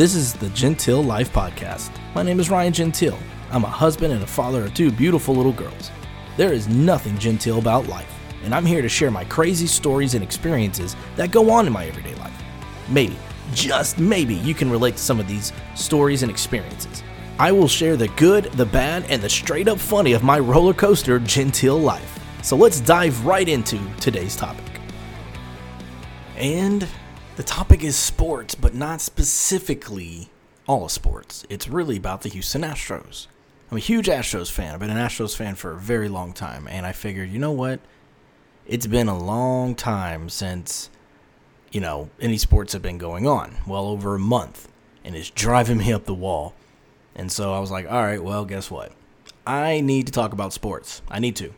This is the Gentile Life Podcast. My name is Ryan Gentile. I'm a husband and a father of two beautiful little girls. There is nothing genteel about life, and I'm here to share my crazy stories and experiences that go on in my everyday life. Maybe, just maybe, you can relate to some of these stories and experiences. I will share the good, the bad, and the straight up funny of my roller coaster Gentile life. So let's dive right into today's topic. And the topic is sports, but not specifically all of sports. It's really about the Houston Astros. I'm a huge Astros fan. I've been an Astros fan for a very long time, and I figured, you know what? It's been a long time since, you know, any sports have been going on. Well over a month, and it's driving me up the wall. And so I was like, all right, well, guess what? I need to talk about sports. I need to.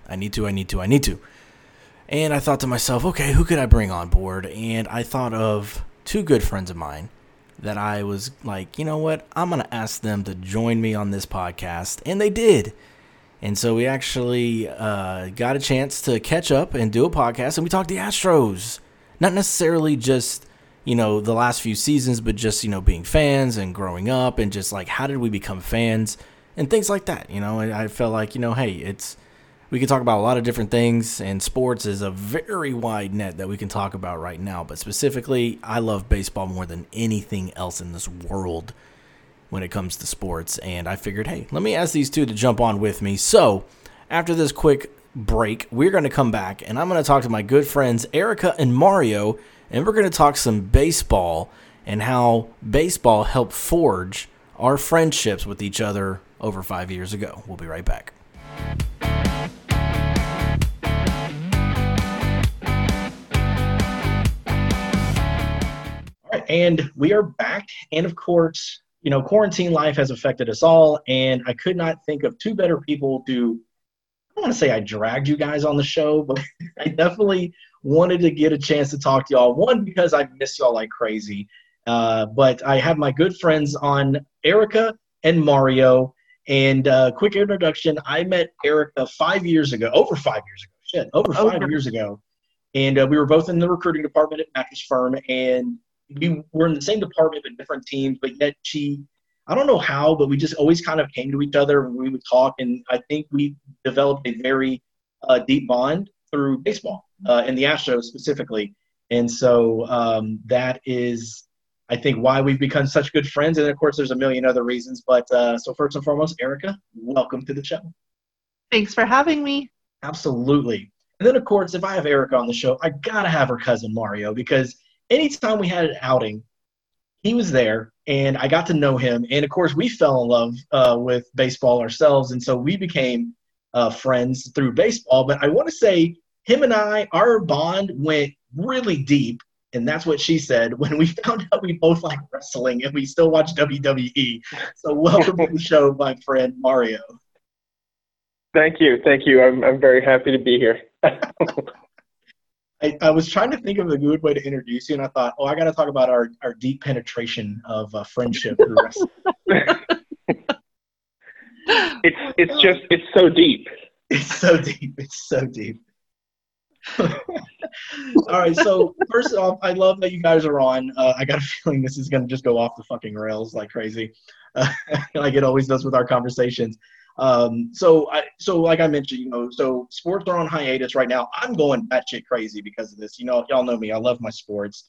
And I thought to myself, okay, who could I bring on board? And I thought of two good friends of mine that I was like, you know what? I'm going to ask them to join me on this podcast. And they did. And so we actually got a chance to catch up and do a podcast. And we talked the Astros. Not necessarily just, you know, the last few seasons, but just, you know, being fans and growing up and just like, how did we become fans? And things like that, you know, I felt like, you know, hey, we can talk about a lot of different things, and sports is a very wide net that we can talk about right now. But specifically, I love baseball more than anything else in this world when it comes to sports. And I figured, hey, let me ask these two to jump on with me. So after this quick break, we're going to come back, and I'm going to talk to my good friends Erica and Mario, and we're going to talk some baseball and how baseball helped forge our friendships with each other over 5 years ago. We'll be right back. All right, and we are back. And of course, you know, quarantine life has affected us all. And I could not think of two better people to, I don't want to say I dragged you guys on the show, but I definitely wanted to get a chance to talk to y'all. One, because I miss y'all like crazy. But I have my good friends on, Erica and Mario. And quick introduction, I met Erica over five years ago. And we were both in the recruiting department at Mattress Firm. And we were in the same department but different teams. But yet I don't know how, but we just always kind of came to each other. We would talk. And I think we developed a very deep bond through baseball and the Astros specifically. And so that is, I think, why we've become such good friends. And, of course, there's a million other reasons. But so first and foremost, Erica, welcome to the show. Thanks for having me. Absolutely. And then, of course, if I have Erica on the show, I got to have her cousin Mario, because anytime we had an outing, he was there and I got to know him. And, of course, we fell in love with baseball ourselves. And so we became friends through baseball. But I want to say him and I, our bond went really deep, and that's what she said when we found out we both like wrestling and we still watch WWE. So welcome to the show, my friend Mario. Thank you. I'm very happy to be here. I was trying to think of a good way to introduce you, and I thought, I got to talk about our deep penetration of friendship through wrestling. It's so deep. It's so deep. All right, so first off, I love that you guys are on. I got a feeling this is going to just go off the fucking rails like crazy, like it always does with our conversations. So like I mentioned, you know, so sports are on hiatus right now. I'm going batshit crazy because of this. You know, y'all know me. I love my sports.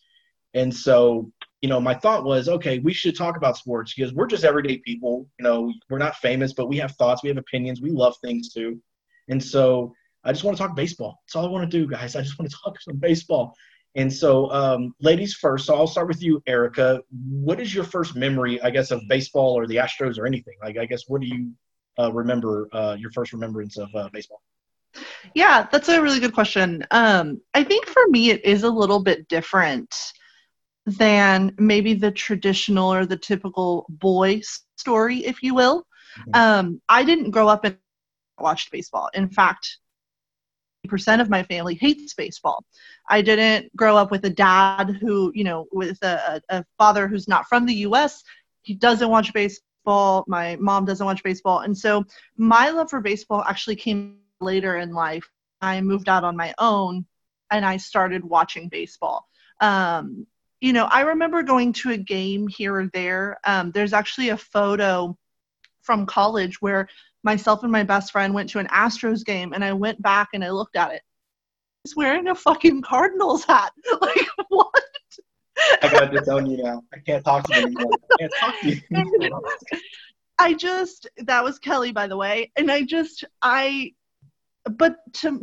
And so, you know, my thought was, okay, we should talk about sports because we're just everyday people. You know, we're not famous, but we have thoughts. We have opinions. We love things too. And so I just want to talk baseball. That's all I want to do, guys. I just want to talk some baseball. And so, ladies first. So I'll start with you, Erica. What is your first memory, I guess, of baseball or the Astros or anything? Like, I guess, what do you remember, your first remembrance of baseball? Yeah, that's a really good question. I think for me it is a little bit different than maybe the traditional or the typical boy story, if you will. Mm-hmm. I didn't grow up and watched baseball. In fact, percent of my family hates baseball. I didn't grow up with a dad who, you know, with a father who's not from the U.S. He doesn't watch baseball. My mom doesn't watch baseball. And so my love for baseball actually came later in life. I moved out on my own and I started watching baseball. you know, I remember going to a game here or there. There's actually a photo from college where myself and my best friend went to an Astros game, and I went back and I looked at it. He's wearing a fucking Cardinals hat. Like, what? I gotta disown you now. I can't talk to you anymore. I can't talk to you. That was Kelly, by the way. And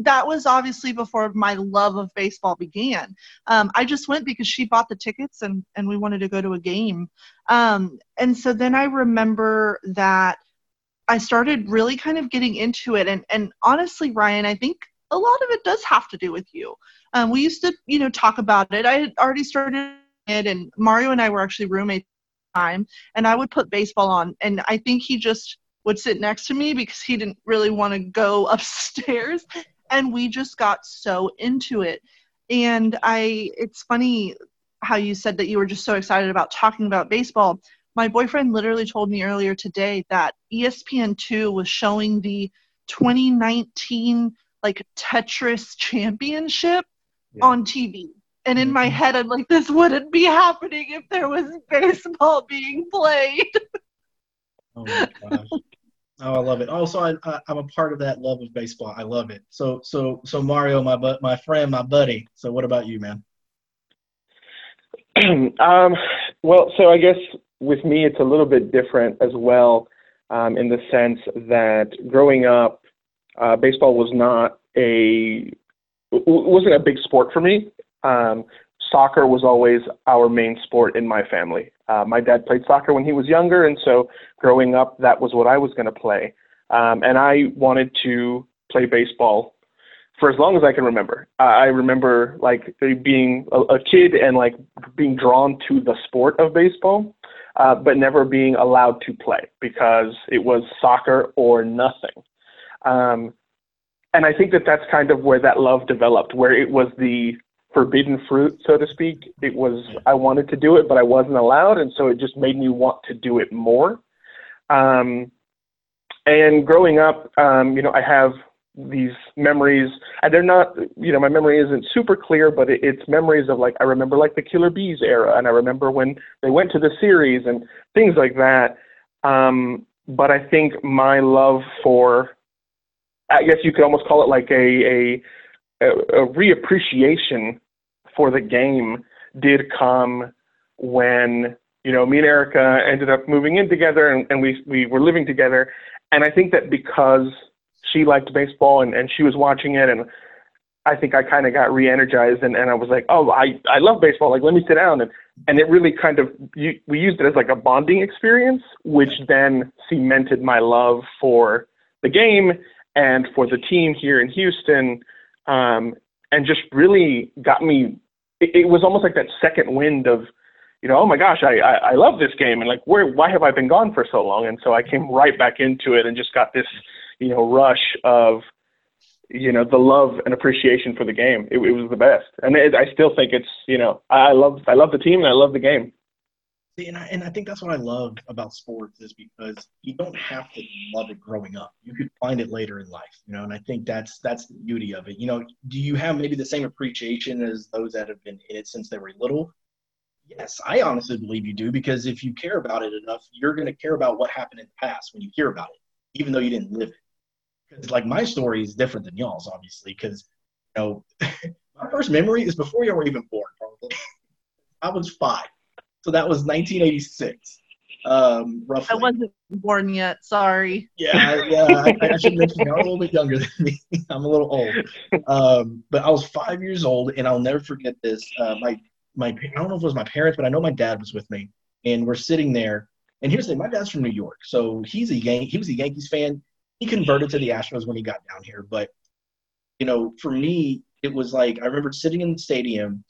that was obviously before my love of baseball began. I just went because she bought the tickets and we wanted to go to a game. And so then I remember that I started really kind of getting into it. And honestly, Ryan, I think a lot of it does have to do with you. We used to, you know, talk about it. I had already started it, and Mario and I were actually roommates at the time, and I would put baseball on, and I think he just would sit next to me because he didn't really want to go upstairs, and we just got so into it. And it's funny how you said that you were just so excited about talking about baseball. My boyfriend literally told me earlier today that ESPN2 was showing the 2019 Tetris Championship on TV. And in my head, I'm like, this wouldn't be happening if there was baseball being played. Oh, my gosh. Oh, I love it. Also, I'm a part of that love of baseball. I love it. So Mario, my friend, my buddy. So what about you, man? Well, so I guess with me, it's a little bit different as well, in the sense that growing up, baseball wasn't a big sport for me. Soccer was always our main sport in my family. My dad played soccer when he was younger, and so growing up, that was what I was going to play. And I wanted to play baseball for as long as I can remember. I remember being a kid and being drawn to the sport of baseball, but never being allowed to play because it was soccer or nothing. And I think that that's kind of where that love developed, where it was the forbidden fruit, so to speak. It was, I wanted to do it, but I wasn't allowed. And so it just made me want to do it more. And growing up, I have these memories, and they're not, my memory isn't super clear, but it's memories of I remember the Killer Bees era. And I remember when they went to the series and things like that. But I think my love for, I guess you could almost call it a reappreciation for the game did come when, me and Erica ended up moving in together and we were living together. And I think that because she liked baseball and she was watching it, and I think I kind of got re-energized and I was like, oh, I love baseball. Let me sit down. And it really kind of, we used it as a bonding experience, which then cemented my love for the game and for the team here in Houston. And just really got me, it was almost like that second wind of, oh my gosh, I love this game. And why have I been gone for so long? And so I came right back into it and just got this, rush of, the love and appreciation for the game. It was the best. And I still think it's, I love the team and I love the game. And I think that's what I love about sports, is because you don't have to love it growing up. You could find it later in life, and I think that's the beauty of it. Do you have maybe the same appreciation as those that have been in it since they were little? Yes, I honestly believe you do, because if you care about it enough, you're going to care about what happened in the past when you hear about it, even though you didn't live it. Because my story is different than y'all's, obviously, because, my first memory is before y'all were even born, probably. I was 5. So that was 1986, roughly. I wasn't born yet, sorry. Yeah, I should mention you're a little bit younger than me. I'm a little old. But I was 5 years old, and I'll never forget this. I don't know if it was my parents, but I know my dad was with me, and we're sitting there. And here's the thing, my dad's from New York, so he was a Yankees fan. He converted to the Astros when he got down here. But, for me, it was I remember sitting in the stadium,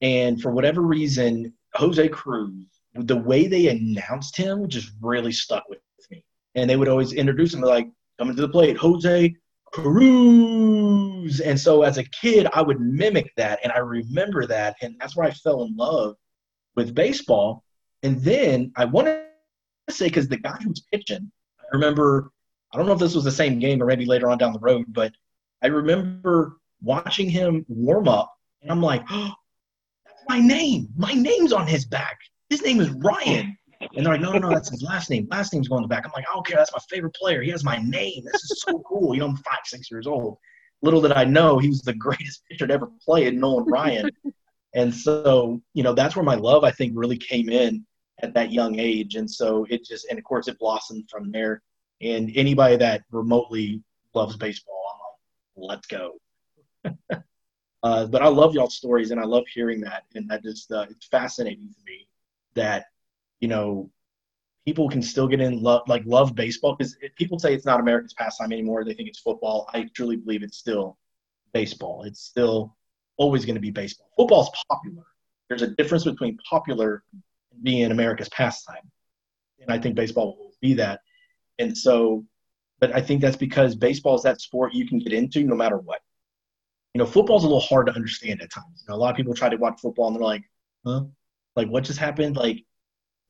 and for whatever reason, Jose Cruz, the way they announced him just really stuck with me. And they would always introduce him coming to the plate, Jose Cruz. And so as a kid, I would mimic that, and I remember that, and that's where I fell in love with baseball. And then I want to say, because the guy who was pitching, I remember, I don't know if this was the same game or maybe later on down the road, but I remember watching him warm up, and I'm like, oh, my name. My name's on his back. His name is Ryan. And they're like, no, that's his last name. Last name's going on the back. I'm like, I don't care. That's my favorite player. He has my name. This is so cool. You know, I'm 5, 6 years old. Little did I know he was the greatest pitcher to ever play in Nolan Ryan. And so, you know, that's where my love, I think, really came in at that young age. And so it just – and, of course, it blossomed from there. And anybody that remotely loves baseball, I'm like, let's go. But I love y'all's stories, and I love hearing that. And that just it's fascinating to me that, you know, people can still get in love – like, love baseball. Because people say it's not America's pastime anymore. They think it's football. I truly believe it's still baseball. It's still always going to be baseball. Football's popular. There's a difference between popular – being America's pastime, and I think baseball will be that. And so, but I think that's because baseball is that sport you can get into no matter what. You know, football's a little hard to understand at times. You know, a lot of people try to watch football and they're like, huh? Like, what just happened? Like,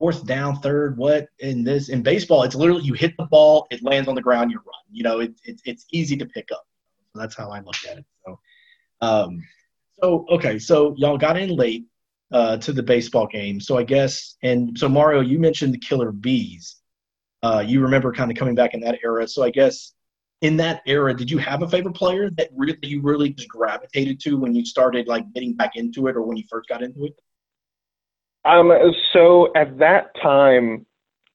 fourth down, third, what? And this, in baseball, it's literally you hit the ball, it lands on the ground, you run. You know, it's easy to pick up. So that's how I looked at it. So, okay, so y'all got in late to the baseball game. So I guess, and so Mario, you mentioned the Killer Bees. You remember kind of coming back in that era. So I guess in that era, did you have a favorite player that really you really just gravitated to when you started like getting back into it or when you first got into it? So at that time,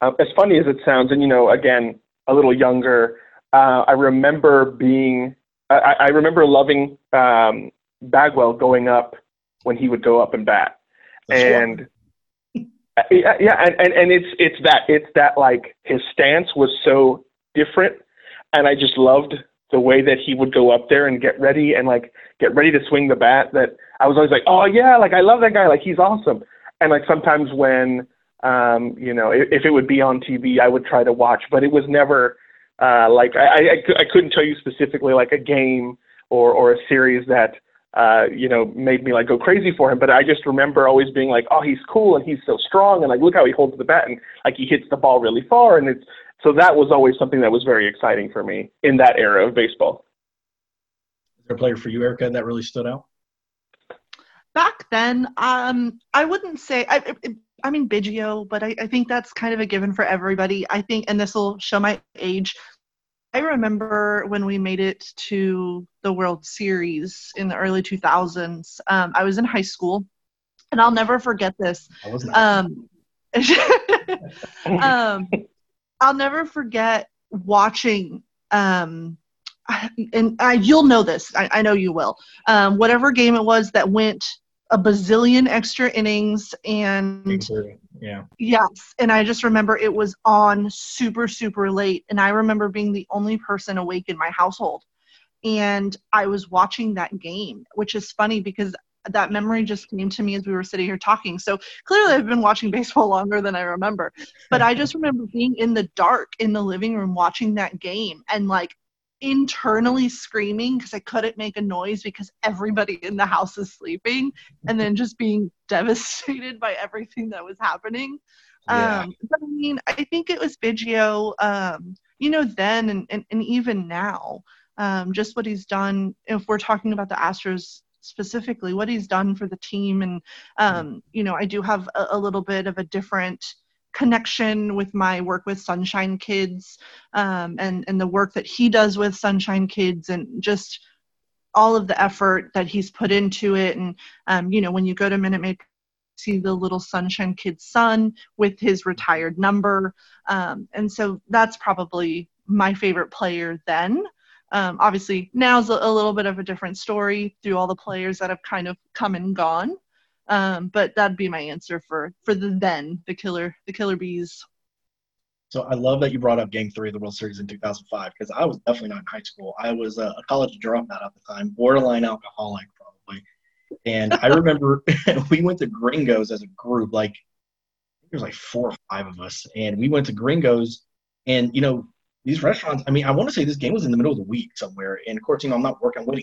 as funny as it sounds, and, you know, again, a little younger, I remember being, I remember loving Bagwell going up when he would go up and bat. And and it's that like his stance was so different, and I just loved the way that he would go up there and get ready to swing the bat, that I was always like, oh yeah, like I love that guy, like he's awesome. And like sometimes when you know, if it would be on TV, I would try to watch, but it was never like I couldn't tell you specifically like a game or a series that you know, made me like go crazy for him. But I just remember always being like, oh, he's cool and he's so strong, and like look how he holds the bat and like he hits the ball really far. And it's so that was always something that was very exciting for me in that era of baseball. Is there a player for you, Erica, that really stood out? Back then, I wouldn't say I mean Biggio, but I think that's kind of a given for everybody. I think, and this will show my age. I remember when we made it to the World Series in the early 2000s. I was in high school, and I'll never forget this. I'll never forget watching, and you'll know this. I know you will. Whatever game it was that went a bazillion extra innings, and yeah. Yes. And I just remember it was on super, super late. And I remember being the only person awake in my household. And I was watching that game, which is funny because that memory just came to me as we were sitting here talking. So clearly I've been watching baseball longer than I remember, but I just remember being in the dark in the living room, watching that game and like internally screaming because I couldn't make a noise because everybody in the house is sleeping, and then just being devastated by everything that was happening. Yeah. But I mean, I think it was Biggio, you know, then and even now, just what he's done, if we're talking about the Astros specifically, what he's done for the team. And, you know, I do have a little bit of a different connection with my work with Sunshine Kids, and the work that he does with Sunshine Kids, and just all of the effort that he's put into it. And, you know, when you go to Minute Maid, see the little Sunshine Kid's son with his retired number. And so that's probably my favorite player then. Obviously now's a little bit of a different story through all the players that have kind of come and gone. But that'd be my answer for the Killer Bees. So I love that you brought up Game 3 of the World Series in 2005, because I was definitely not in high school. I was a college dropout at the time, borderline alcoholic probably. And I remember we went to Gringos as a group, like there was like 4 or 5 of us, and we went to Gringos. And you know, these restaurants, I mean, I want to say this game was in the middle of the week somewhere. And of course, you know, I'm not working, I'm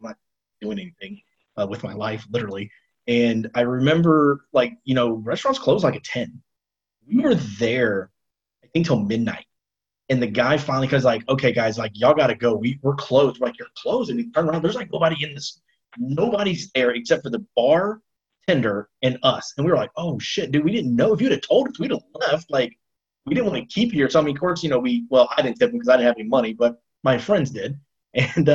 not doing anything with my life, literally. And I remember, like, you know, restaurants closed like at 10. We were there, I think, till midnight. And the guy finally goes, like, okay, guys, like, y'all got to go. We're closed. We're like, you're closed. And we turn around. There's, like, nobody's there except for the bar, bartender and us. And we were like, oh shit, dude, we didn't know. If you'd have told us, we'd have left. Like, we didn't want to keep you or something. Of course, you know, I didn't tip him because I didn't have any money, but my friends did. And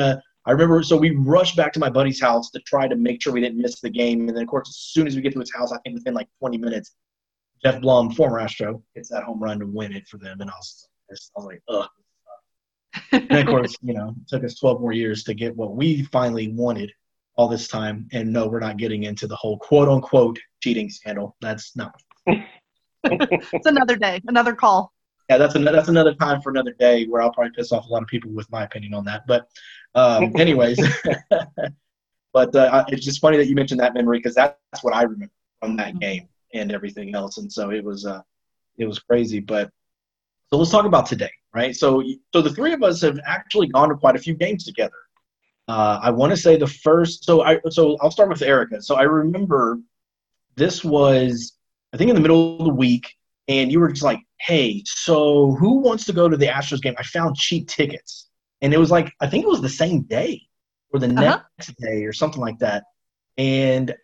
I remember, so we rushed back to my buddy's house to try to make sure we didn't miss the game. And then, of course, as soon as we get to his house, I think within like 20 minutes, Jeff Blum, former Astro, hits that home run to win it for them. And I was like, ugh. And of course, you know, it took us 12 more years to get what we finally wanted all this time. And no, we're not getting into the whole quote-unquote cheating scandal. That's not. It's another day, another call. Yeah, that's another time for another day where I'll probably piss off a lot of people with my opinion on that. But anyways, but it's just funny that you mentioned that memory because that's what I remember from that game and everything else. And so it was crazy. But so let's talk about today, right? So the three of us have actually gone to quite a few games together. I want to say the first. So I'll start with Erica. So I remember this was I think in the middle of the week. And you were just like, hey, so who wants to go to the Astros game? I found cheap tickets. And it was like, I think it was the same day or the next day or something like that. And I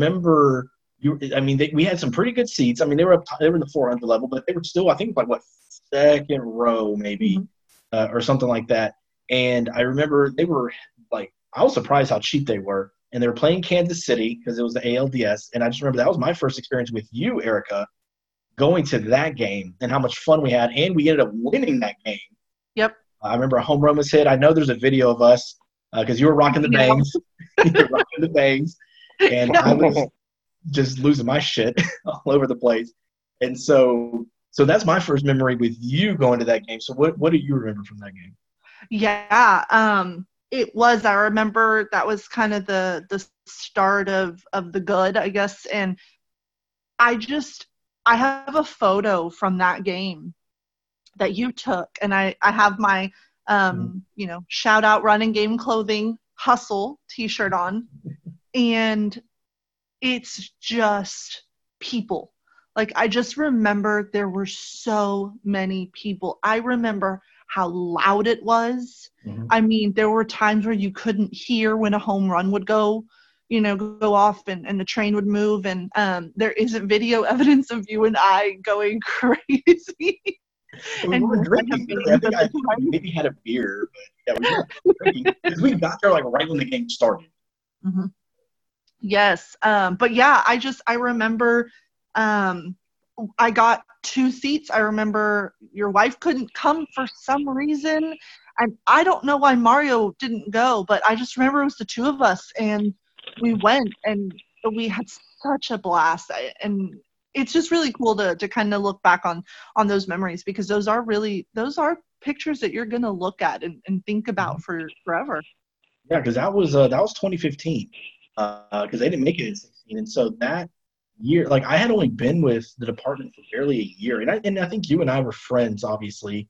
remember, we had some pretty good seats. I mean, they were in the 400 level, but they were still, I think, like, second row maybe or something like that. And I remember they were like, I was surprised how cheap they were. And they were playing Kansas City because it was the ALDS. And I just remember that was my first experience with you, Erica, going to that game and how much fun we had, and we ended up winning that game. Yep. I remember a home run was hit. I know there's a video of us because you were rocking the bangs. You were rocking the bangs. And I was just losing my shit all over the place. And so that's my first memory with you going to that game. So what do you remember from that game? Yeah, it was. I remember that was kind of the start of the good, I guess. And I have a photo from that game that you took, and I have my, shout out Running Game Clothing Hustle t-shirt on, and it's just people. Like, I just remember there were so many people. I remember how loud it was. Mm-hmm. I mean, there were times where you couldn't hear when a home run would go off and the train would move. And there isn't video evidence of you and I going crazy. We were drinking. I think I maybe had a beer, but yeah, we were drinking. Because we got there like right when the game started. Mm-hmm. Yes. But yeah, I remember I got two seats. I remember your wife couldn't come for some reason. And I don't know why Mario didn't go, but I just remember it was the two of us. And we went and we had such a blast, and it's just really cool to kind of look back on those memories, because those are pictures that you're going to look at and think about for forever. Yeah, because that was 2015 because they didn't make it in 2016, and so that year, like, I had only been with the department for barely a year, and I think you and I were friends, obviously,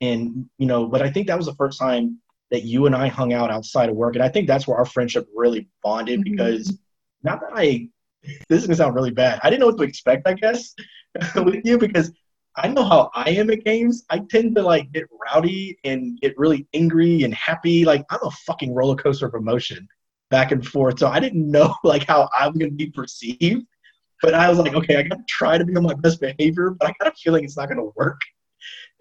and you know, but I think that was the first time that you and I hung out outside of work. And I think that's where our friendship really bonded, because not that this is going to sound really bad. I didn't know what to expect, I guess, with you, because I know how I am at games. I tend to like get rowdy and get really angry and happy. Like, I'm a fucking roller coaster of emotion back and forth. So I didn't know like how I'm going to be perceived, but I was like, okay, I got to try to be on my best behavior, but I got a feeling it's not going to work.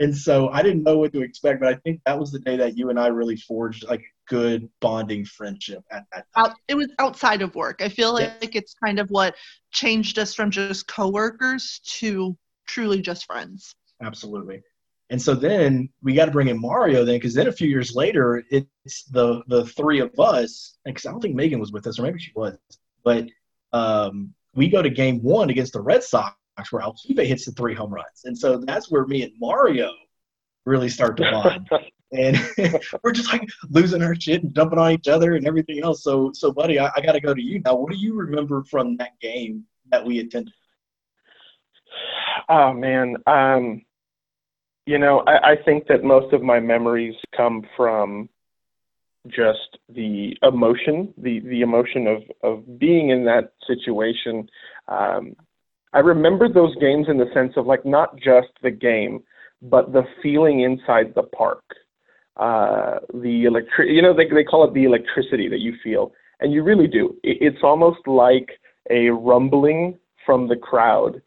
And so I didn't know what to expect, but I think that was the day that you and I really forged like a good bonding friendship at that time. It was outside of work. I feel like it's kind of what changed us from just coworkers to truly just friends. Absolutely. And so then we got to bring in Mario then, because then a few years later, it's the three of us, because I don't think Megan was with us, or maybe she was, but we go to game one against the Red Sox, where Altuve hits the 3 home runs. And so that's where me and Mario really start to bond. And we're just like losing our shit and dumping on each other and everything else. So buddy, I got to go to you now. What do you remember from that game that we attended? Oh, man. I think that most of my memories come from just the emotion of being in that situation. I remember those games in the sense of, like, not just the game, but the feeling inside the park. They call it the electricity that you feel, and you really do. It's almost like a rumbling from the crowd,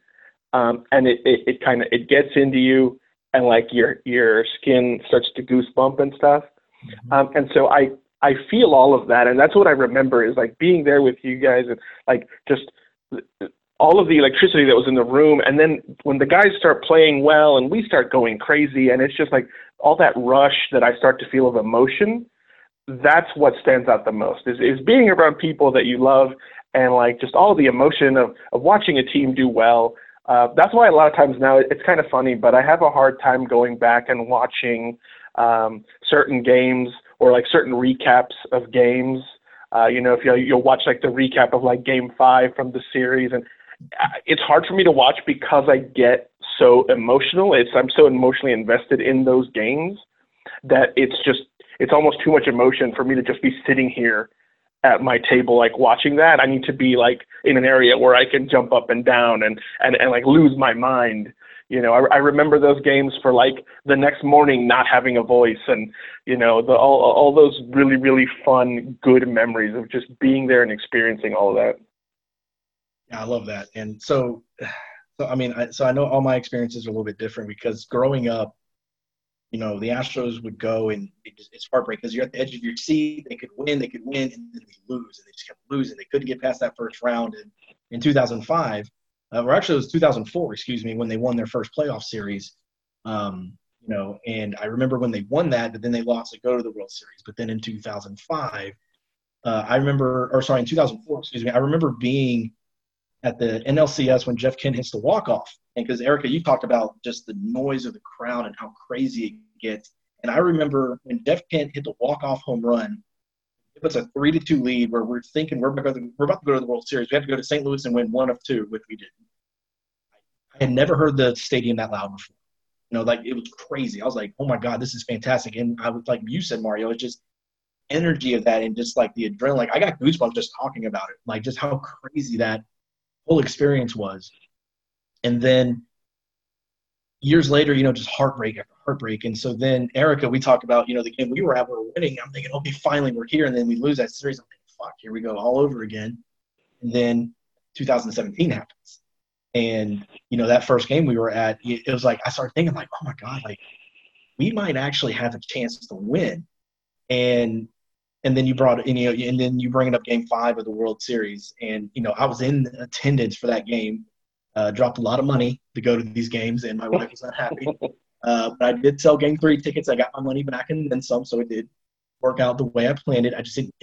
and it kind of it gets into you, and like your skin starts to goosebump and stuff. Mm-hmm. And so I feel all of that, and that's what I remember is like being there with you guys and like just all of the electricity that was in the room. And then when the guys start playing well and we start going crazy, and it's just like all that rush that I start to feel of emotion. That's what stands out the most is being around people that you love and like just all the emotion of watching a team do well. That's why a lot of times now it's kind of funny, but I have a hard time going back and watching certain games or like certain recaps of games. You know, if you'll watch like the recap of like Game 5 from the series, and it's hard for me to watch because I get so emotional. I'm so emotionally invested in those games that it's almost too much emotion for me to just be sitting here at my table, like watching that. I need to be like in an area where I can jump up and down and like lose my mind. You know, I remember those games for like the next morning, not having a voice, and, you know, all those really, really fun, good memories of just being there and experiencing all of that. Yeah, I love that. And so I know all my experiences are a little bit different because growing up, you know, the Astros would go, and it's heartbreaking because you're at the edge of your seat. They could win, and then they lose, and they just kept losing. They couldn't get past that first round. And in 2005, or actually it was 2004, excuse me, when they won their first playoff series. You know, and I remember when they won that, but then they lost to go to the World Series. But then in 2005, in 2004, excuse me, I remember being at the NLCS when Jeff Kent hits the walk-off. And because, Erica, you talked about just the noise of the crowd and how crazy it gets. And I remember when Jeff Kent hit the walk-off home run, it was a 3-2 lead where we're thinking we're about to go to the World Series. We have to go to St. Louis and win 1 of 2, which we didn't. I had never heard the stadium that loud before. You know, like, it was crazy. I was like, oh, my God, this is fantastic. And I was like you said, Mario, it's just energy of that and just, like, the adrenaline. Like, I got goosebumps just talking about it, like, just how crazy that whole experience was. And then years later, you know, just heartbreak after heartbreak. And so then, Erica, we talked about, you know, the game we were at, we were winning. I'm thinking, okay, finally we're here. And then we lose that series. I'm thinking, fuck, here we go all over again. And then 2017 happens. And, you know, that first game we were at, it was like, I started thinking like, oh my God, like we might actually have a chance to win. And then you brought, you know, and then you bring it up Game 5 of the World Series, and you know I was in attendance for that game, dropped a lot of money to go to these games, and my wife was not happy. But I did sell Game 3 tickets. I got my money back and then some, so it did work out the way I planned it. I just didn't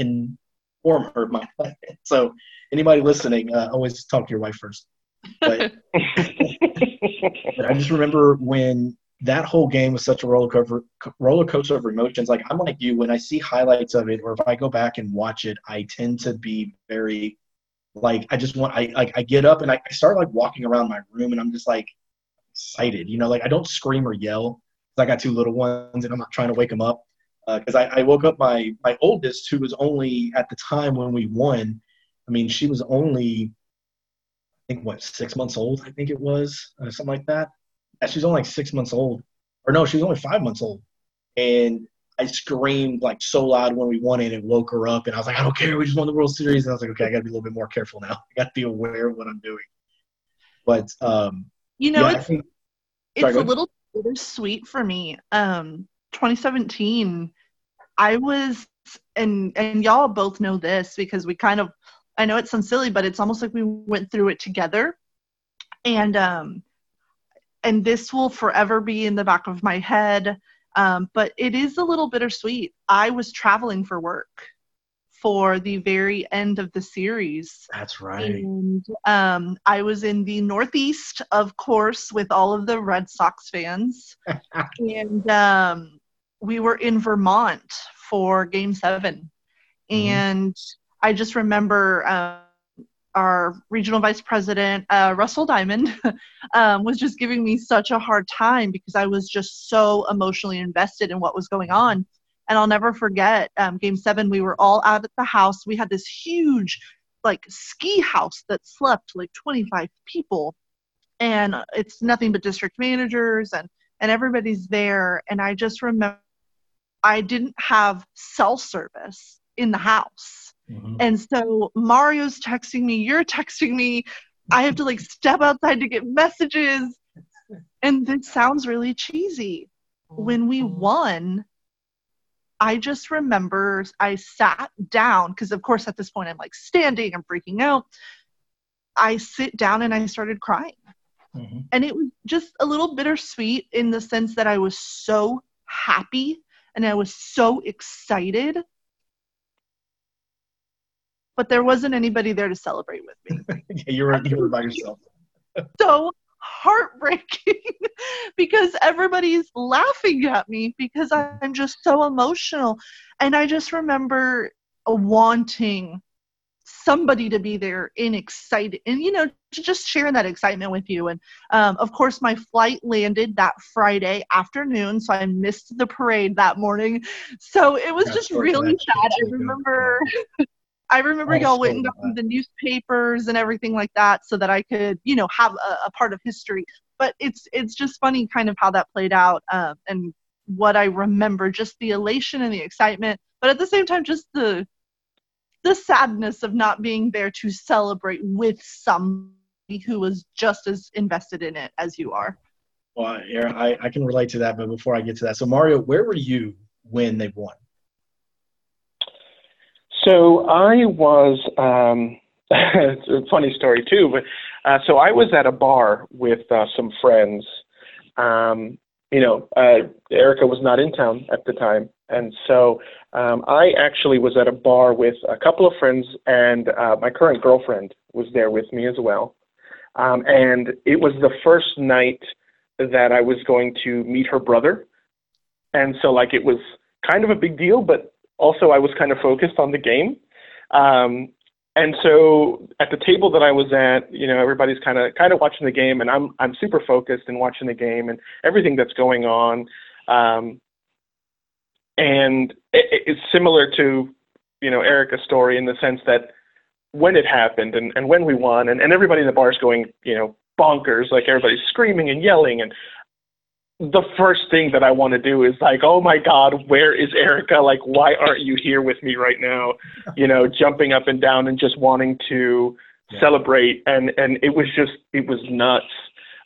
inform her of my plan. So anybody listening, always talk to your wife first. But, but I just remember when. That whole game was such a roller coaster of emotions. Like, I'm like you, when I see highlights of it, or if I go back and watch it, I tend to be very, like, I get up and I start, like, walking around my room, and I'm just, like, excited. You know, like, I don't scream or yell because I got 2 little ones, and I'm not trying to wake them up. Because I woke up my oldest, who was only, at the time when we won, I mean, she was only, I think, 6 months old, I think it was, something like that. She's only like 6 months old. Or no, she was only 5 months old. And I screamed like so loud when we won it, and woke her up. And I was like, I don't care. We just won the World Series. And I was like, okay, I got to be a little bit more careful now. I got to be aware of what I'm doing. But, you know, yeah, it's a little bittersweet for me. 2017, I was, and y'all both know this because we kind of, I know it sounds silly, but it's almost like we went through it together. And this will forever be in the back of my head, but it is a little bittersweet. I was traveling for work for the very end of the series. That's right. And I was in the Northeast, of course, with all of the Red Sox fans. And we were in Vermont for Game 7. Mm-hmm. And I just remember our regional vice president, Russell Diamond, was just giving me such a hard time because I was just so emotionally invested in what was going on. And I'll never forget Game 7, we were all out at the house. We had this huge, like, ski house that slept like 25 people. And it's nothing but district managers and everybody's there. And I just remember I didn't have cell service in the house. Mm-hmm. And so Mario's texting me, you're texting me. I have to like step outside to get messages. And this sounds really cheesy. When we won, I just remember I sat down, because of course at this point I'm like standing, I'm freaking out. I sit down and I started crying. Mm-hmm. And it was just a little bittersweet in the sense that I was so happy and I was so excited, but there wasn't anybody there to celebrate with me. Yeah, you were by yourself. So heartbreaking because everybody's laughing at me because I'm just so emotional. And I just remember wanting somebody to be there and excited and, you know, just sharing that excitement with you. And of course my flight landed that Friday afternoon. So I missed the parade that morning. So it was just really sad. I remember y'all went and got the newspapers and everything like that so that I could, you know, have a part of history. But it's just funny kind of how that played out and what I remember, just the elation and the excitement. But at the same time, just the sadness of not being there to celebrate with somebody who was just as invested in it as you are. Well, yeah, I can relate to that. But before I get to that, so Mario, where were you when they won? So I was, it's a funny story too, but so I was at a bar with some friends. Erica was not in town at the time. And so I actually was at a bar with a couple of friends and my current girlfriend was there with me as well. And it was the first night that I was going to meet her brother. And so like it was kind of a big deal, but also, I was kind of focused on the game. And so at the table that I was at, you know, everybody's kind of watching the game, and I'm super focused and watching the game and everything that's going on. And it's similar to, you know, Erica's story in the sense that when it happened and when we won and everybody in the bar is going, you know, bonkers, like everybody's screaming and yelling, and the first thing that I want to do is like, oh my God, where is Erica? Like, why aren't you here with me right now? You know, jumping up and down and just wanting to celebrate. And it was nuts.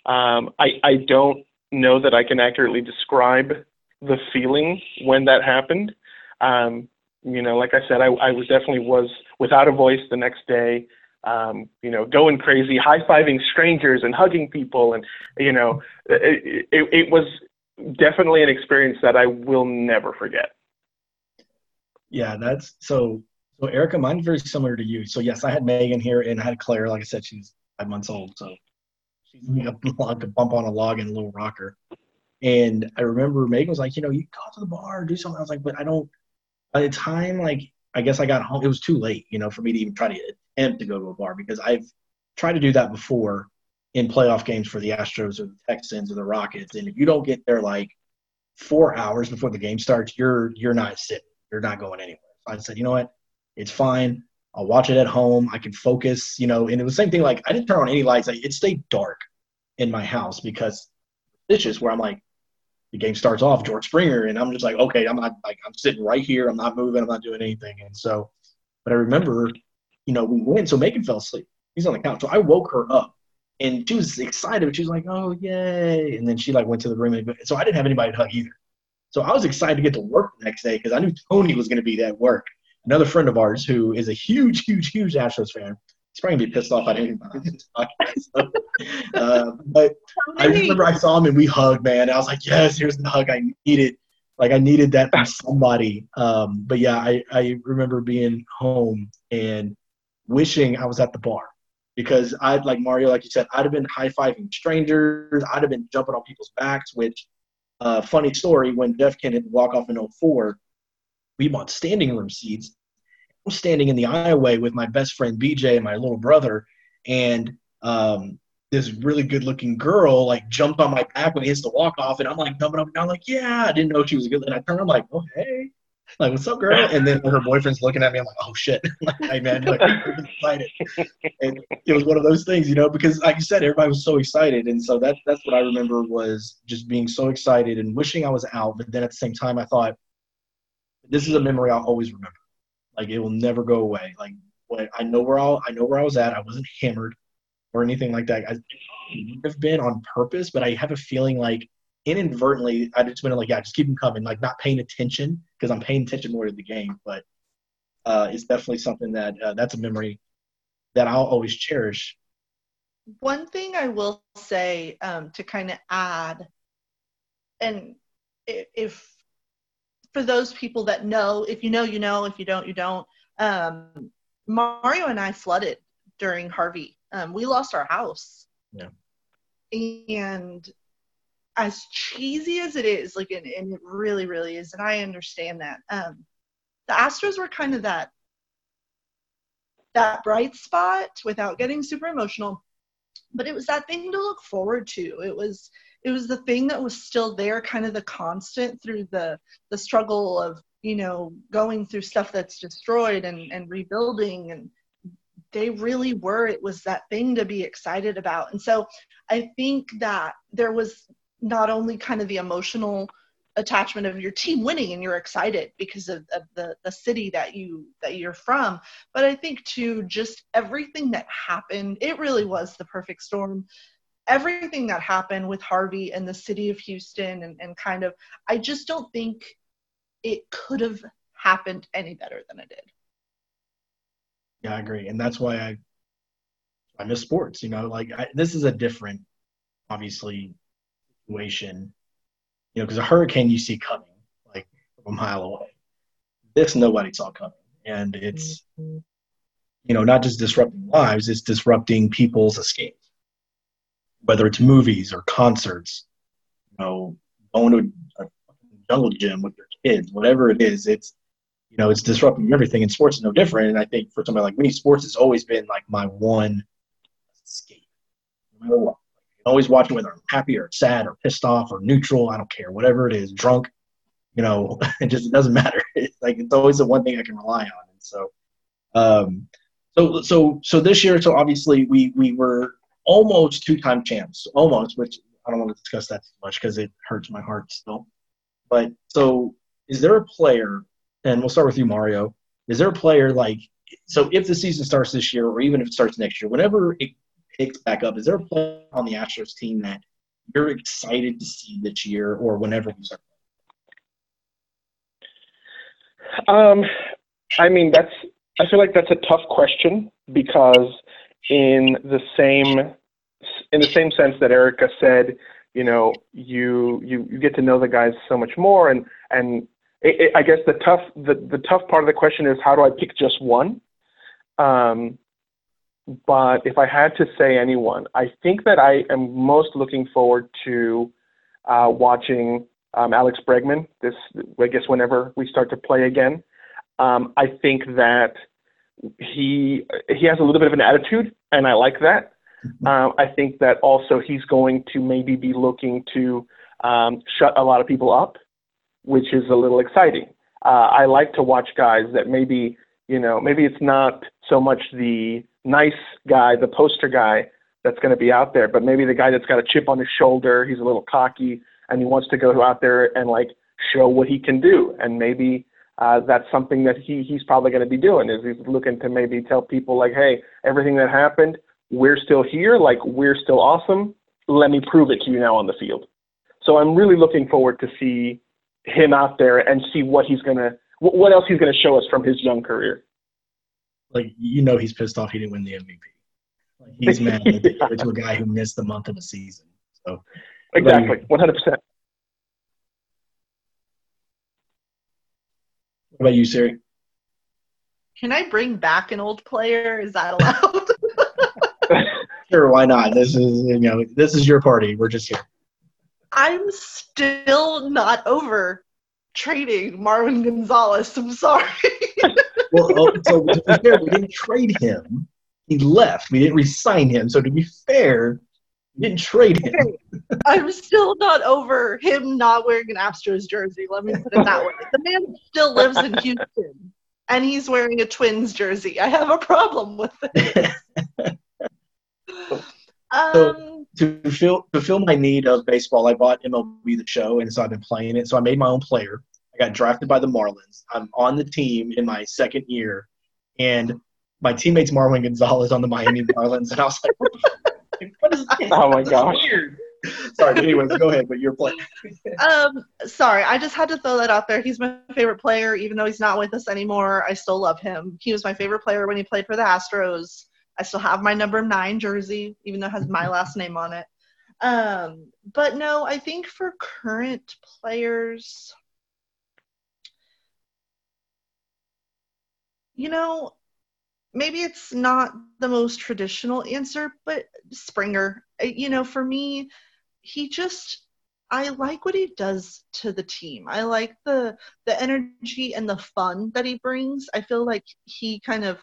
I don't know that I can accurately describe the feeling when that happened. You know, like I said, I was definitely without a voice the next day, you know, going crazy, high-fiving strangers and hugging people. And, you know, it was definitely an experience that I will never forget. Yeah, that's so Erica, mine's very similar to you. So yes, I had Megan here and I had Claire. Like I said, she's 5 months old. So she's like a bump on a log and a little rocker. And I remember Megan was like, you know, you go to the bar, do something. I was like, but I don't, by the time, like, I guess I got home, it was too late, you know, for me to even try to attempt to go to a bar because I've tried to do that before in playoff games for the Astros or the Texans or the Rockets. And if you don't get there like 4 hours before the game starts, you're not sitting. You're not going anywhere. So I said, you know what? It's fine. I'll watch it at home. I can focus, you know. And it was the same thing. Like, I didn't turn on any lights. Like, it stayed dark in my house because it's just where I'm like, the game starts off George Springer, and I'm just like, okay, I'm not like I'm sitting right here. I'm not moving. I'm not doing anything. And so, but I remember, you know, we win. So Megan fell asleep. He's on the couch. So I woke her up, and she was excited. But she was like, oh yay! And then she like went to the room. And so I didn't have anybody to hug either. So I was excited to get to work the next day because I knew Tony was going to be at work. Another friend of ours who is a huge, huge, huge Astros fan. He's probably going to be pissed off at anybody. So, but I remember I saw him and we hugged, man. I was like, yes, here's the hug I needed. Like, I needed that from somebody. But, yeah, I remember being home and wishing I was at the bar because I'd, like Mario, like you said, I'd have been high-fiving strangers. I'd have been jumping on people's backs, which, funny story, when Jeff Kent hit the walk-off in 2004, we bought standing room seats. I was standing in the aisleway with my best friend BJ and my little brother, and this really good-looking girl like jumped on my back when he hits the walk-off, and I'm like jumping up and down, like, yeah, I didn't know she was good. And I turned, I'm like, oh, hey, like, what's up, girl? And then her boyfriend's looking at me, I'm like, oh shit, like, hey man, like, I'm excited. And it was one of those things, you know, because like you said, everybody was so excited, and so that's what I remember was just being so excited and wishing I was out, but then at the same time, I thought this is a memory I'll always remember. Like, it will never go away. Like, when I know where I was at. I wasn't hammered or anything like that. I would have been on purpose, but I have a feeling like inadvertently I just been like, yeah, just keep them coming, like not paying attention because I'm paying attention more to the game. But it's definitely something that that's a memory that I'll always cherish. One thing I will say to kind of add, and if for those people that know, if you know, you know, if you don't, you don't. Mario and I flooded during Harvey. We lost our house. Yeah. And as cheesy as it is, like, and it really, really is, and I understand that. The Astros were kind of that bright spot without getting super emotional, but it was that thing to look forward to. It was the thing that was still there, kind of the constant through the struggle of, you know, going through stuff that's destroyed and rebuilding. And they really were, it was that thing to be excited about. And so I think that there was not only kind of the emotional attachment of your team winning and you're excited because of the city that you're from, but I think too, just everything that happened, it really was the perfect storm. Everything that happened with Harvey and the city of Houston and kind of, I just don't think it could have happened any better than it did. Yeah, I agree. And that's why I miss sports, you know, like this is a different, obviously, situation, you know, because a hurricane you see coming like from a mile away. This nobody saw coming. And it's, you know, not just disrupting lives, it's disrupting people's escape. Whether it's movies or concerts, you know, going to a jungle gym with your kids, whatever it is, it's, you know, it's disrupting everything. And sports is no different. And I think for somebody like me, sports has always been like my one escape, no matter what. I always watch it whether I'm happy or sad or pissed off or neutral. I don't care, whatever it is, drunk, you know, it doesn't matter. It's like, it's always the one thing I can rely on. And so, so this year, so obviously we were almost two-time champs, which I don't want to discuss that too much because it hurts my heart still. But so is there a player, and we'll start with you, Mario, is there a player like, so if the season starts this year or even if it starts next year, whenever it picks back up, is there a player on the Astros team that you're excited to see this year or whenever we start? I mean, I feel like that's a tough question because in the same sense that Erica said, you know, you get to know the guys so much more, and I guess the tough part of the question is how do I pick just one? But if I had to say anyone, I think that I am most looking forward to watching Alex Bregman. This, I guess, whenever we start to play again, I think that he has a little bit of an attitude, and I like that. I think that also he's going to maybe be looking to shut a lot of people up, which is a little exciting. I like to watch guys that maybe, you know, maybe it's not so much the nice guy, the poster guy that's going to be out there, but maybe the guy that's got a chip on his shoulder, he's a little cocky, and he wants to go out there and, like, show what he can do, and maybe that's something that he's probably going to be doing is he's looking to maybe tell people like, hey, everything that happened, we're still here. Like, we're still awesome. Let me prove it to you now on the field. So I'm really looking forward to see him out there and see what else he's going to show us from his young career. Like, you know, he's pissed off he didn't win the MVP. Like, he's mad to a guy who missed the month of a season. So exactly. 100%. What about you, Siri? Can I bring back an old player? Is that allowed? Sure, why not? This is, you know, this is your party. We're just here. I'm still not over trading Marwin Gonzalez. I'm sorry. Well, so to be fair, we didn't trade him. He left. We didn't re-sign him. So to be fair, we didn't trade him. I'm still not over him not wearing an Astros jersey. Let me put it that way. The man still lives in Houston, and he's wearing a Twins jersey. I have a problem with it. So, to fulfill my need of baseball, I bought MLB The Show, and so I've been playing it. So I made my own player. I got drafted by the Marlins. I'm on the team in my second year, and my teammate's Marwin Gonzalez on the Miami Marlins, and I was like, what is this? Oh, my gosh. Weird. Sorry, but anyways, go ahead, but you're playing. Sorry, I just had to throw that out there. He's my favorite player, even though he's not with us anymore. I still love him. He was my favorite player when he played for the Astros. I still have my number 9 jersey, even though it has my last name on it. But no, I think for current players, you know, maybe it's not the most traditional answer, but Springer, you know, for me, he just, I like what he does to the team. I like the energy and the fun that he brings. I feel like he kind of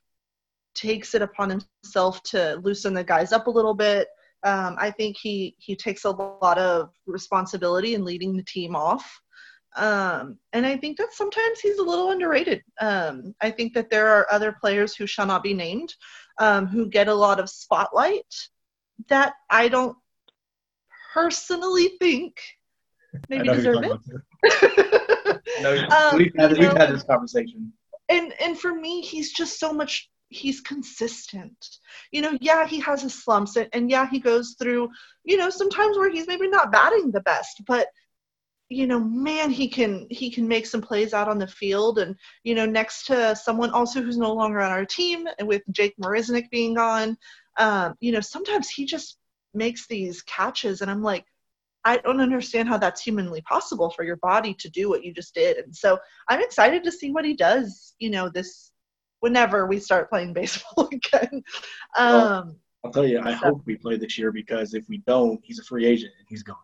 takes it upon himself to loosen the guys up a little bit. I think he takes a lot of responsibility in leading the team off. And I think that sometimes he's a little underrated. I think that there are other players who shall not be named, who get a lot of spotlight that I don't personally think maybe deserve it. We've had this conversation. And for me, he's just so much, he's consistent. You know, yeah, he has his slumps, and yeah, he goes through, you know, sometimes where he's maybe not batting the best, but you know, man, he can make some plays out on the field. And, you know, next to someone also who's no longer on our team, and with Jake Marisnik being gone, you know, sometimes he just makes these catches. And I'm like, I don't understand how that's humanly possible for your body to do what you just did. And so I'm excited to see what he does, you know, this whenever we start playing baseball again. Well, I'll tell you, I hope we play this year, because if we don't, he's a free agent and he's gone.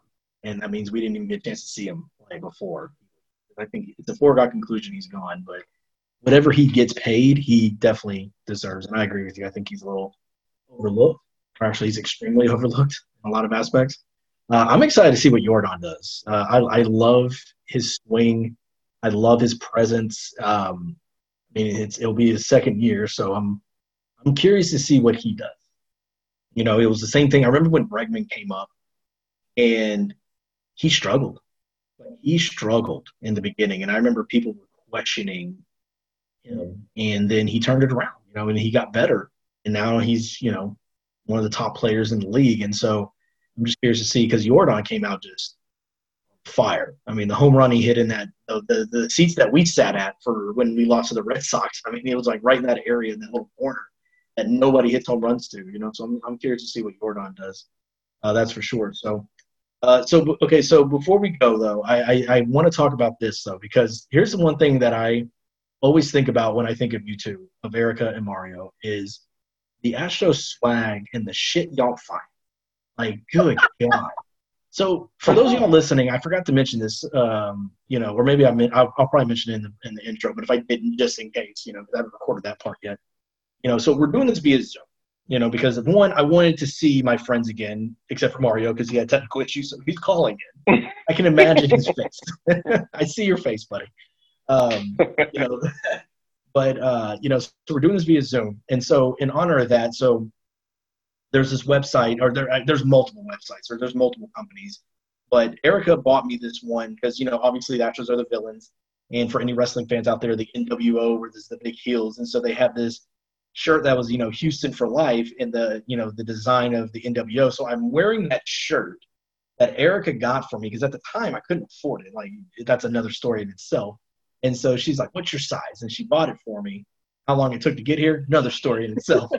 And that means we didn't even get a chance to see him play before. I think it's a foregone conclusion he's gone, but whatever he gets paid, he definitely deserves. And I agree with you. I think he's a little overlooked. Or actually, he's extremely overlooked in a lot of aspects. I'm excited to see what Yordan does. I love his swing. I love his presence. I mean, it'll be his second year, so I'm curious to see what he does. You know, it was the same thing. I remember when Bregman came up, and he struggled. He struggled in the beginning, and I remember people were questioning him, and then he turned it around, you know, and he got better, and now he's, you know, one of the top players in the league. And so I'm just curious to see, because Yordan came out just fire. I mean, the home run he hit in that the seats that we sat at for when we lost to the Red Sox, I mean, it was like right in that area in that little corner that nobody hits home runs to, you know. So I'm curious to see what Yordan does. That's for sure. So before we go, though, I want to talk about this, though, because here's the one thing that I always think about when I think of you two, of Erica and Mario, is the Astros swag and the shit y'all find. Like, good God. So for those of y'all listening, I forgot to mention this, you know, or maybe I'll probably mention it in the intro, but if I didn't, just in case, you know, because I haven't recorded that part yet. You know, so we're doing this via Zoom. You know, because one, I wanted to see my friends again, except for Mario, because he had technical issues, so he's calling in. I can imagine his face. I see your face, buddy. You know, but, you know, so we're doing this via Zoom. And so in honor of that, so there's this website, or there's multiple websites, or there's multiple companies. But Erica bought me this one because, you know, obviously the Astros are the villains. And for any wrestling fans out there, the NWO, where there's the big heels. And so they have this shirt that was, you know, Houston for life, and the, you know, the design of the NWO. So I'm wearing that shirt that Erica got for me, because at the time I couldn't afford it. Like, that's another story in itself. And so she's like, what's your size? And she bought it for me. How long it took to get here, another story in itself.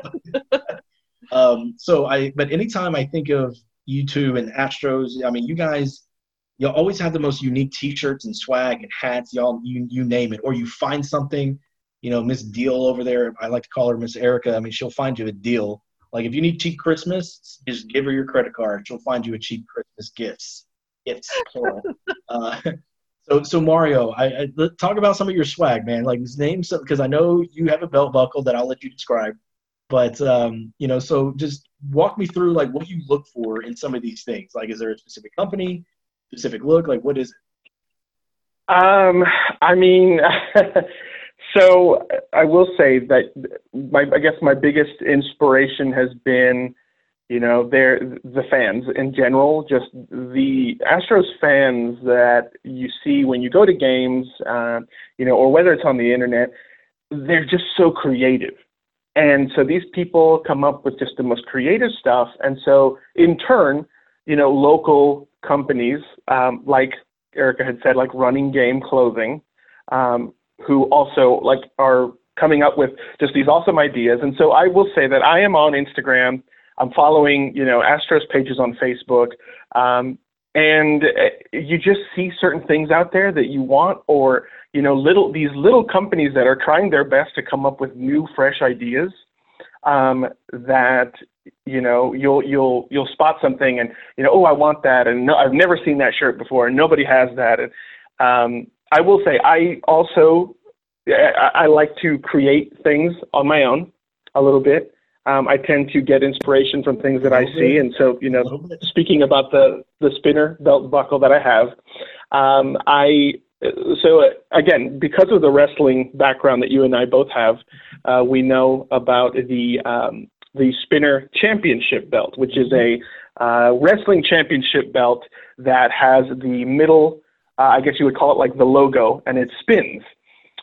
But anytime I think of you two and Astros, I mean, you guys, you'll always have the most unique t-shirts and swag and hats. Y'all, you name it, or you find something. You know, Miss Deal over there, I like to call her Miss Erica. I mean, she'll find you a deal. Like, if you need cheap Christmas, just give her your credit card. She'll find you a cheap Christmas gifts. So Mario, I talk about some of your swag, man. Like, name some, because I know you have a belt buckle that I'll let you describe. But, you know, so just walk me through, like, what you look for in some of these things. Like, is there a specific company, specific look? Like, what is it? I mean... So I will say that I guess my biggest inspiration has been You know, they're the fans in general, just the Astros fans that you see when you go to games, you know, or whether it's on the internet, they're just so creative. And so these people come up with just the most creative stuff. And so in turn, you know, local companies, like Erica had said, like Running Game Clothing, who also like are coming up with just these awesome ideas. And so I will say that I am on Instagram. I'm following, you know, Astros pages on Facebook, and you just see certain things out there that you want, or, you know, these little companies that are trying their best to come up with new, fresh ideas, that, you know, you'll spot something and, you know, oh, I want that. And no, I've never seen that shirt before and nobody has that. And, I will say, I like to create things on my own a little bit. I tend to get inspiration from things that I see. And so, you know, speaking about the spinner belt buckle that I have, again, because of the wrestling background that you and I both have, we know about the Spinner Championship belt, which is a wrestling championship belt that has the middle, I guess you would call it like the logo, and it spins.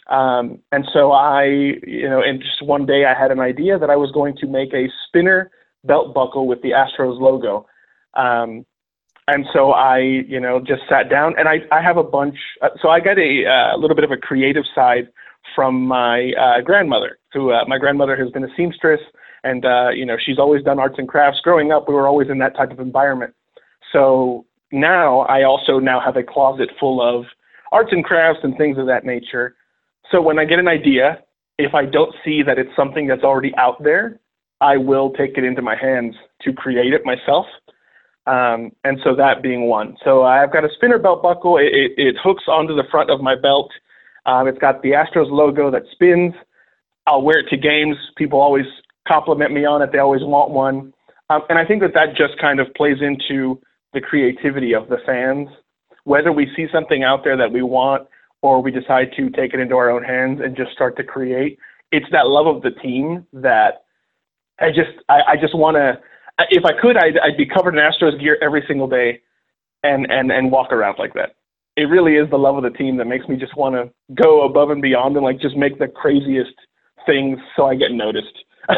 And so I, you know, and just one day I had an idea that I was going to make a spinner belt buckle with the Astros logo. And so I, you know, just sat down and I have a bunch. So I got a little bit of a creative side from my grandmother, who my grandmother has been a seamstress, and, you know, she's always done arts and crafts. Growing up, we were always in that type of environment. So now I also now have a closet full of arts and crafts and things of that nature. So when I get an idea, if I don't see that it's something that's already out there, I will take it into my hands to create it myself. And so that being one. So I've got a spinner belt buckle. It hooks onto the front of my belt. It's got the Astros logo that spins. I'll wear it to games. People always compliment me on it. They always want one. And I think that just kind of plays into the creativity of the fans. Whether we see something out there that we want, or we decide to take it into our own hands and just start to create. It's that love of the team that I just want to, if I could, I'd be covered in Astros gear every single day and walk around like that. It really is the love of the team that makes me just want to go above and beyond and like just make the craziest things so I get noticed. I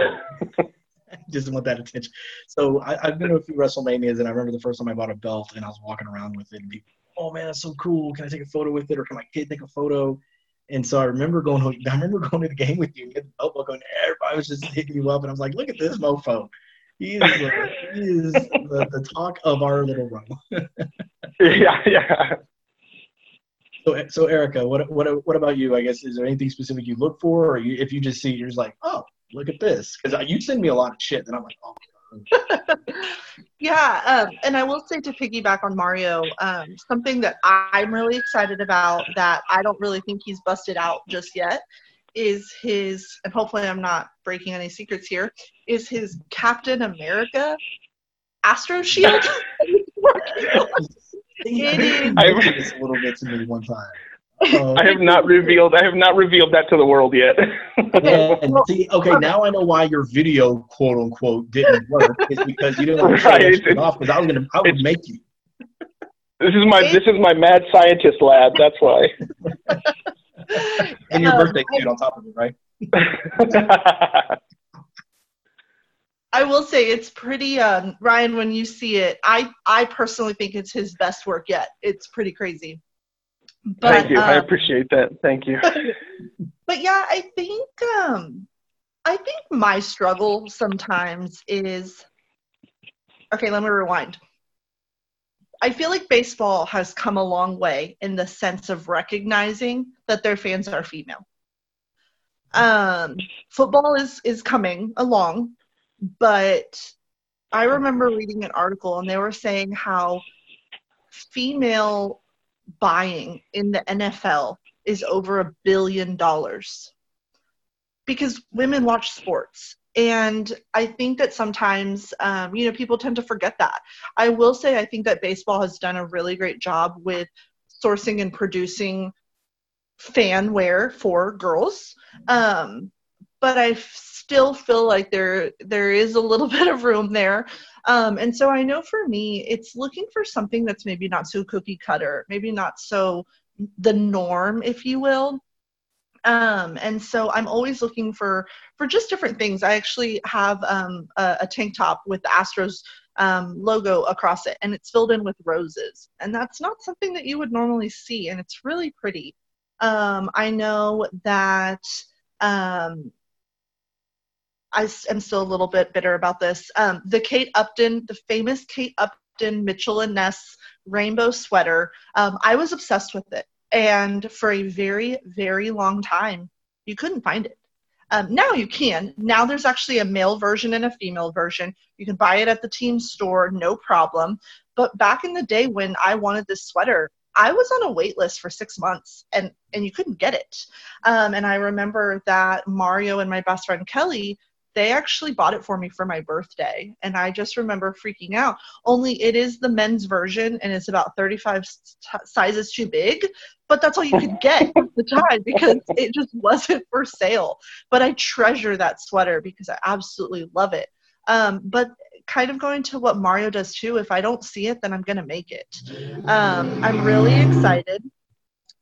just want that attention. So I've been to a few WrestleManias, and I remember the first time I bought a belt and I was walking around with it and people, oh man, that's so cool. Can I take a photo with it? Or can my kid take a photo? And so I remember going to the game with you and getting the belt buckle, and everybody was just hitting you up. And I was like, look at this mofo. He is the talk of our little room. Yeah. So Erica, what about you? I guess, is there anything specific you look for? Or if you just see, you're just like, oh, look at this. Because you send me a lot of shit. And I'm like, oh, yeah, and I will say, to piggyback on Mario, something that I'm really excited about that I don't really think he's busted out just yet is his, and hopefully I'm not breaking any secrets here, is his Captain America Astro Shield. I mentioned this a little bit to me one time. I have not revealed that to the world yet. Now I know why your video, quote unquote, didn't work. It's because you didn't want to turn it off. Because I would make you. This is my mad scientist lab. That's why. And your birthday cake on top of it, right? I will say it's pretty, Ryan, when you see it, I personally think it's his best work yet. It's pretty crazy. But, thank you. I appreciate that. Thank you. But yeah, I think my struggle sometimes is, okay, let me rewind. I feel like baseball has come a long way in the sense of recognizing that their fans are female. Football is coming along, but I remember reading an article and they were saying how female buying in the NFL is over $1 billion because women watch sports. And I think that sometimes, you know, people tend to forget that. I will say, I think that baseball has done a really great job with sourcing and producing fan wear for girls. But I still feel like there is a little bit of room there. And so I know for me, it's looking for something that's maybe not so cookie cutter, maybe not so the norm, if you will. And so I'm always looking for just different things. I actually have a tank top with the Astros logo across it, and it's filled in with roses. And that's not something that you would normally see, and it's really pretty. I know that I am still a little bit bitter about this. The Kate Upton, the famous Kate Upton Mitchell and Ness rainbow sweater, I was obsessed with it. And for a very, very long time, you couldn't find it. Now you can. Now there's actually a male version and a female version. You can buy it at the team store, no problem. But back in the day when I wanted this sweater, I was on a wait list for 6 months, and you couldn't get it. And I remember that Mario and my best friend Kelly, they actually bought it for me for my birthday. And I just remember freaking out. Only it is the men's version, and it's about 35 sizes too big. But that's all you could get at the time because it just wasn't for sale. But I treasure that sweater because I absolutely love it. But kind of going to what Mario does too, if I don't see it, then I'm going to make it. I'm really excited.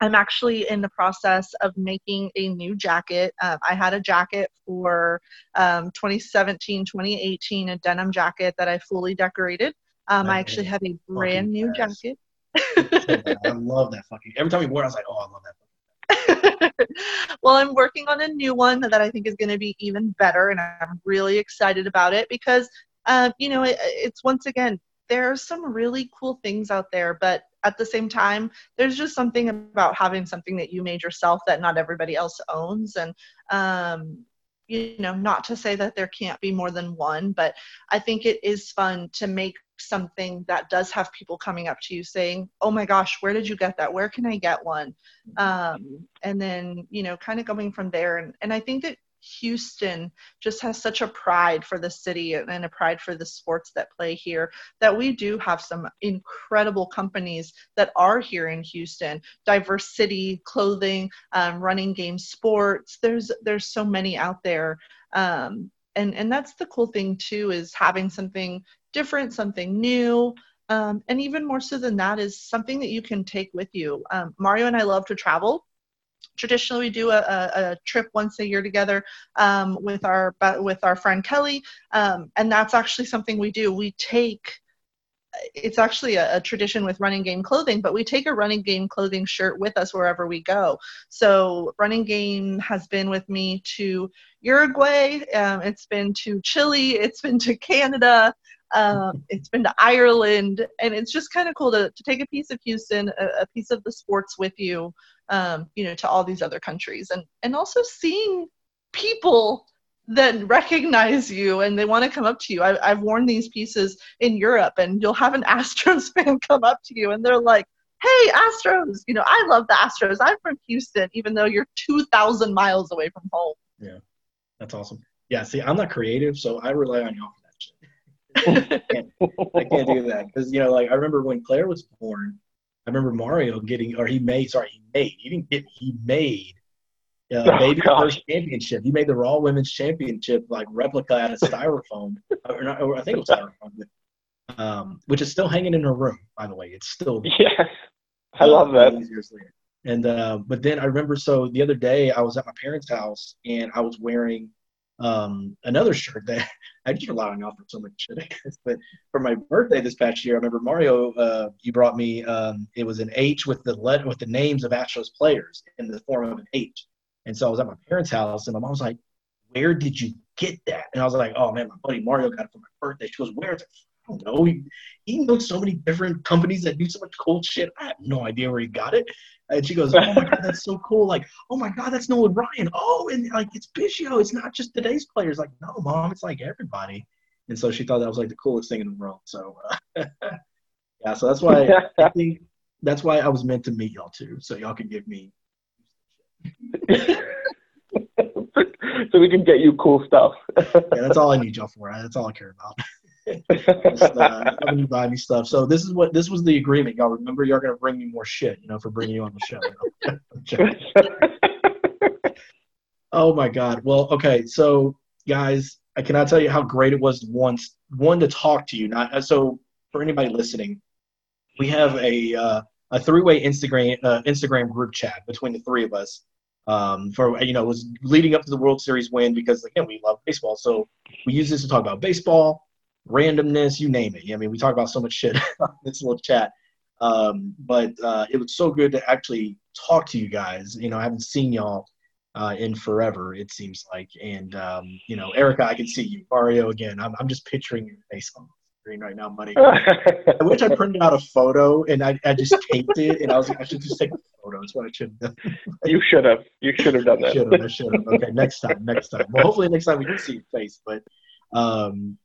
I'm actually in the process of making a new jacket. I had a jacket for 2017, 2018, a denim jacket that I fully decorated. I actually have a brand new jacket. I love that fucking. Every time we wore it, I was like, oh, I love that. Well, I'm working on a new one that I think is going to be even better, and I'm really excited about it because, it's once again, there are some really cool things out there, but at the same time, there's just something about having something that you made yourself that not everybody else owns. And, not to say that there can't be more than one, but I think it is fun to make something that does have people coming up to you saying, oh my gosh, where did you get that? Where can I get one? And then, kind of going from there. And I think that Houston just has such a pride for the city and a pride for the sports that play here that we do have some incredible companies that are here in Houston. Diverse City Clothing, Running Game Sports. There's so many out there. And that's the cool thing too, is having something different, something new. And even more so than that is something that you can take with you. Mario and I love to travel. Traditionally, we do a trip once a year together with our friend Kelly, and that's actually something we do. We take, it's actually a tradition with Running Game Clothing, but we take a Running Game Clothing shirt with us wherever we go. So Running Game has been with me to Uruguay, it's been to Chile, it's been to Canada, it's been to Ireland, and it's just kind of cool to take a piece of Houston, a piece of the sports with you, to all these other countries, and also seeing people that recognize you and they want to come up to you. I've worn these pieces in Europe, and you'll have an Astros fan come up to you, and they're like, hey, Astros, I love the Astros. I'm from Houston, even though you're 2,000 miles away from home. Yeah, that's awesome. Yeah, see, I'm not creative, so I rely on y'all. I can't do that because I remember when Claire was born, I remember Mario made Baby First Championship. He made the Raw Women's Championship like replica out of styrofoam, or I think it was styrofoam, which is still hanging in her room. By the way, it's still I love that. And but then I remember the other day I was at my parents' house and I was wearing another shirt that I just rely on y'all for so much shit, I guess. But for my birthday this past year, I remember Mario, you brought me, it was an H with the names of Astros players in the form of an H. And so I was at my parents' house and my mom was like, where did you get that? And I was like, oh man, my buddy Mario got it for my birthday. She goes, where is it? I don't know. He knows so many different companies that do so much cool shit. I have no idea where he got it. And she goes, oh my God, that's so cool. Like, oh my God, that's Nolan Ryan. Oh, and like, it's Biggio. It's not just today's players. Like, no, Mom, it's like everybody. And so she thought that was like the coolest thing in the world. So, so that's why I think that's why I was meant to meet y'all too. So y'all can give me. So we can get you cool stuff. Yeah, that's all I need y'all for. That's all I care about. You buy me stuff. So this was the agreement, y'all. Remember, you're gonna bring me more shit, for bringing you on the show. Oh my God. Well, okay. So guys, I cannot tell you how great it was once, one, to talk to you. So for anybody listening, we have a three-way Instagram group chat between the three of us. It was leading up to the World Series win because, again, we love baseball. So we use this to talk about baseball, randomness, you name it. I mean, we talk about so much shit on this little chat. But it was so good to actually talk to you guys. You know, I haven't seen y'all in forever, it seems like. And, Erica, I can see you. Mario, again, I'm just picturing your face on the screen right now, buddy. I wish I printed out a photo and I just taped it. And I was like, I should just take a photo. That's what I should have done. You should have. You should have done that. I should have. Okay, next time. Well, hopefully next time we can see your face. But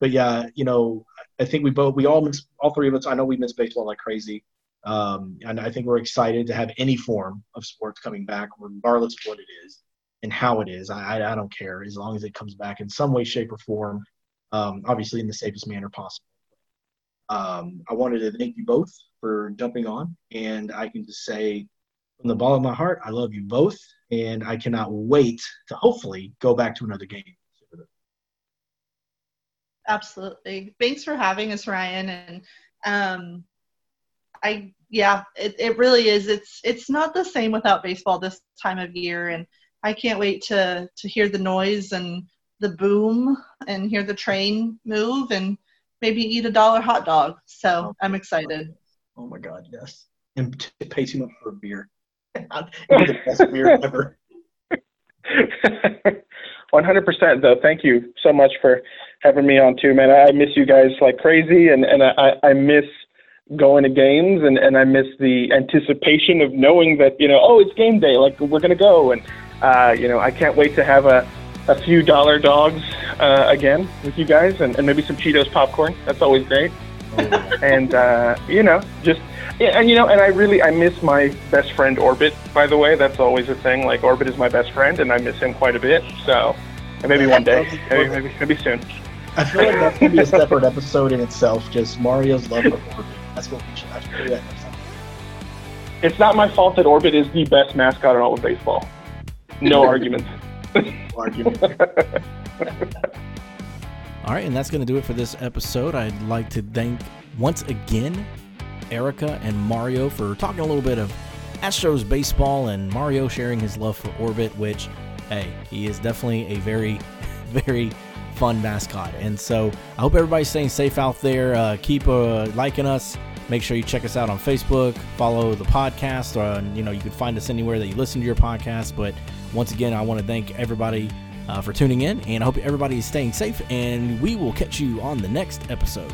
yeah, I think all three of us, I know we miss baseball like crazy. And I think we're excited to have any form of sports coming back, regardless of what it is and how it is. I don't care, as long as it comes back in some way, shape, or form, obviously in the safest manner possible. I wanted to thank you both for jumping on, and I can just say from the bottom of my heart, I love you both, and I cannot wait to hopefully go back to another game. Absolutely. Thanks for having us, Ryan. And it really is. It's not the same without baseball this time of year. And I can't wait to hear the noise and the boom and hear the train move and maybe eat $1 hot dog. So I'm excited. Oh my God. Yes. And pay too much for a beer. It's the best beer ever. 100% though. Thank you so much for having me on too, man. I miss you guys like crazy, and I miss going to games, and I miss the anticipation of knowing that, it's game day, like we're going to go. And, I can't wait to have a few dollar dogs again with you guys, and maybe some Cheetos popcorn. That's always great. And, and I miss my best friend Orbit, by the way. That's always a thing. Like, Orbit is my best friend, and I miss him quite a bit. So, maybe one day. Maybe soon. I feel like that's going to be a separate episode in itself, just Mario's love for Orbit. That's what we should have to do that next time. It's not my fault that Orbit is the best mascot in all of baseball. No arguments. All right, and that's going to do it for this episode. I'd like to thank, once again, Erica and Mario for talking a little bit of Astros baseball, and Mario sharing his love for Orbit, which, hey, he is definitely a very, very fun mascot. And so I hope everybody's staying safe out there. Keep liking us. Make sure you check us out on Facebook. Follow the podcast. You can find us anywhere that you listen to your podcast. But once again, I want to thank everybody for tuning in, and I hope everybody is staying safe, and we will catch you on the next episode.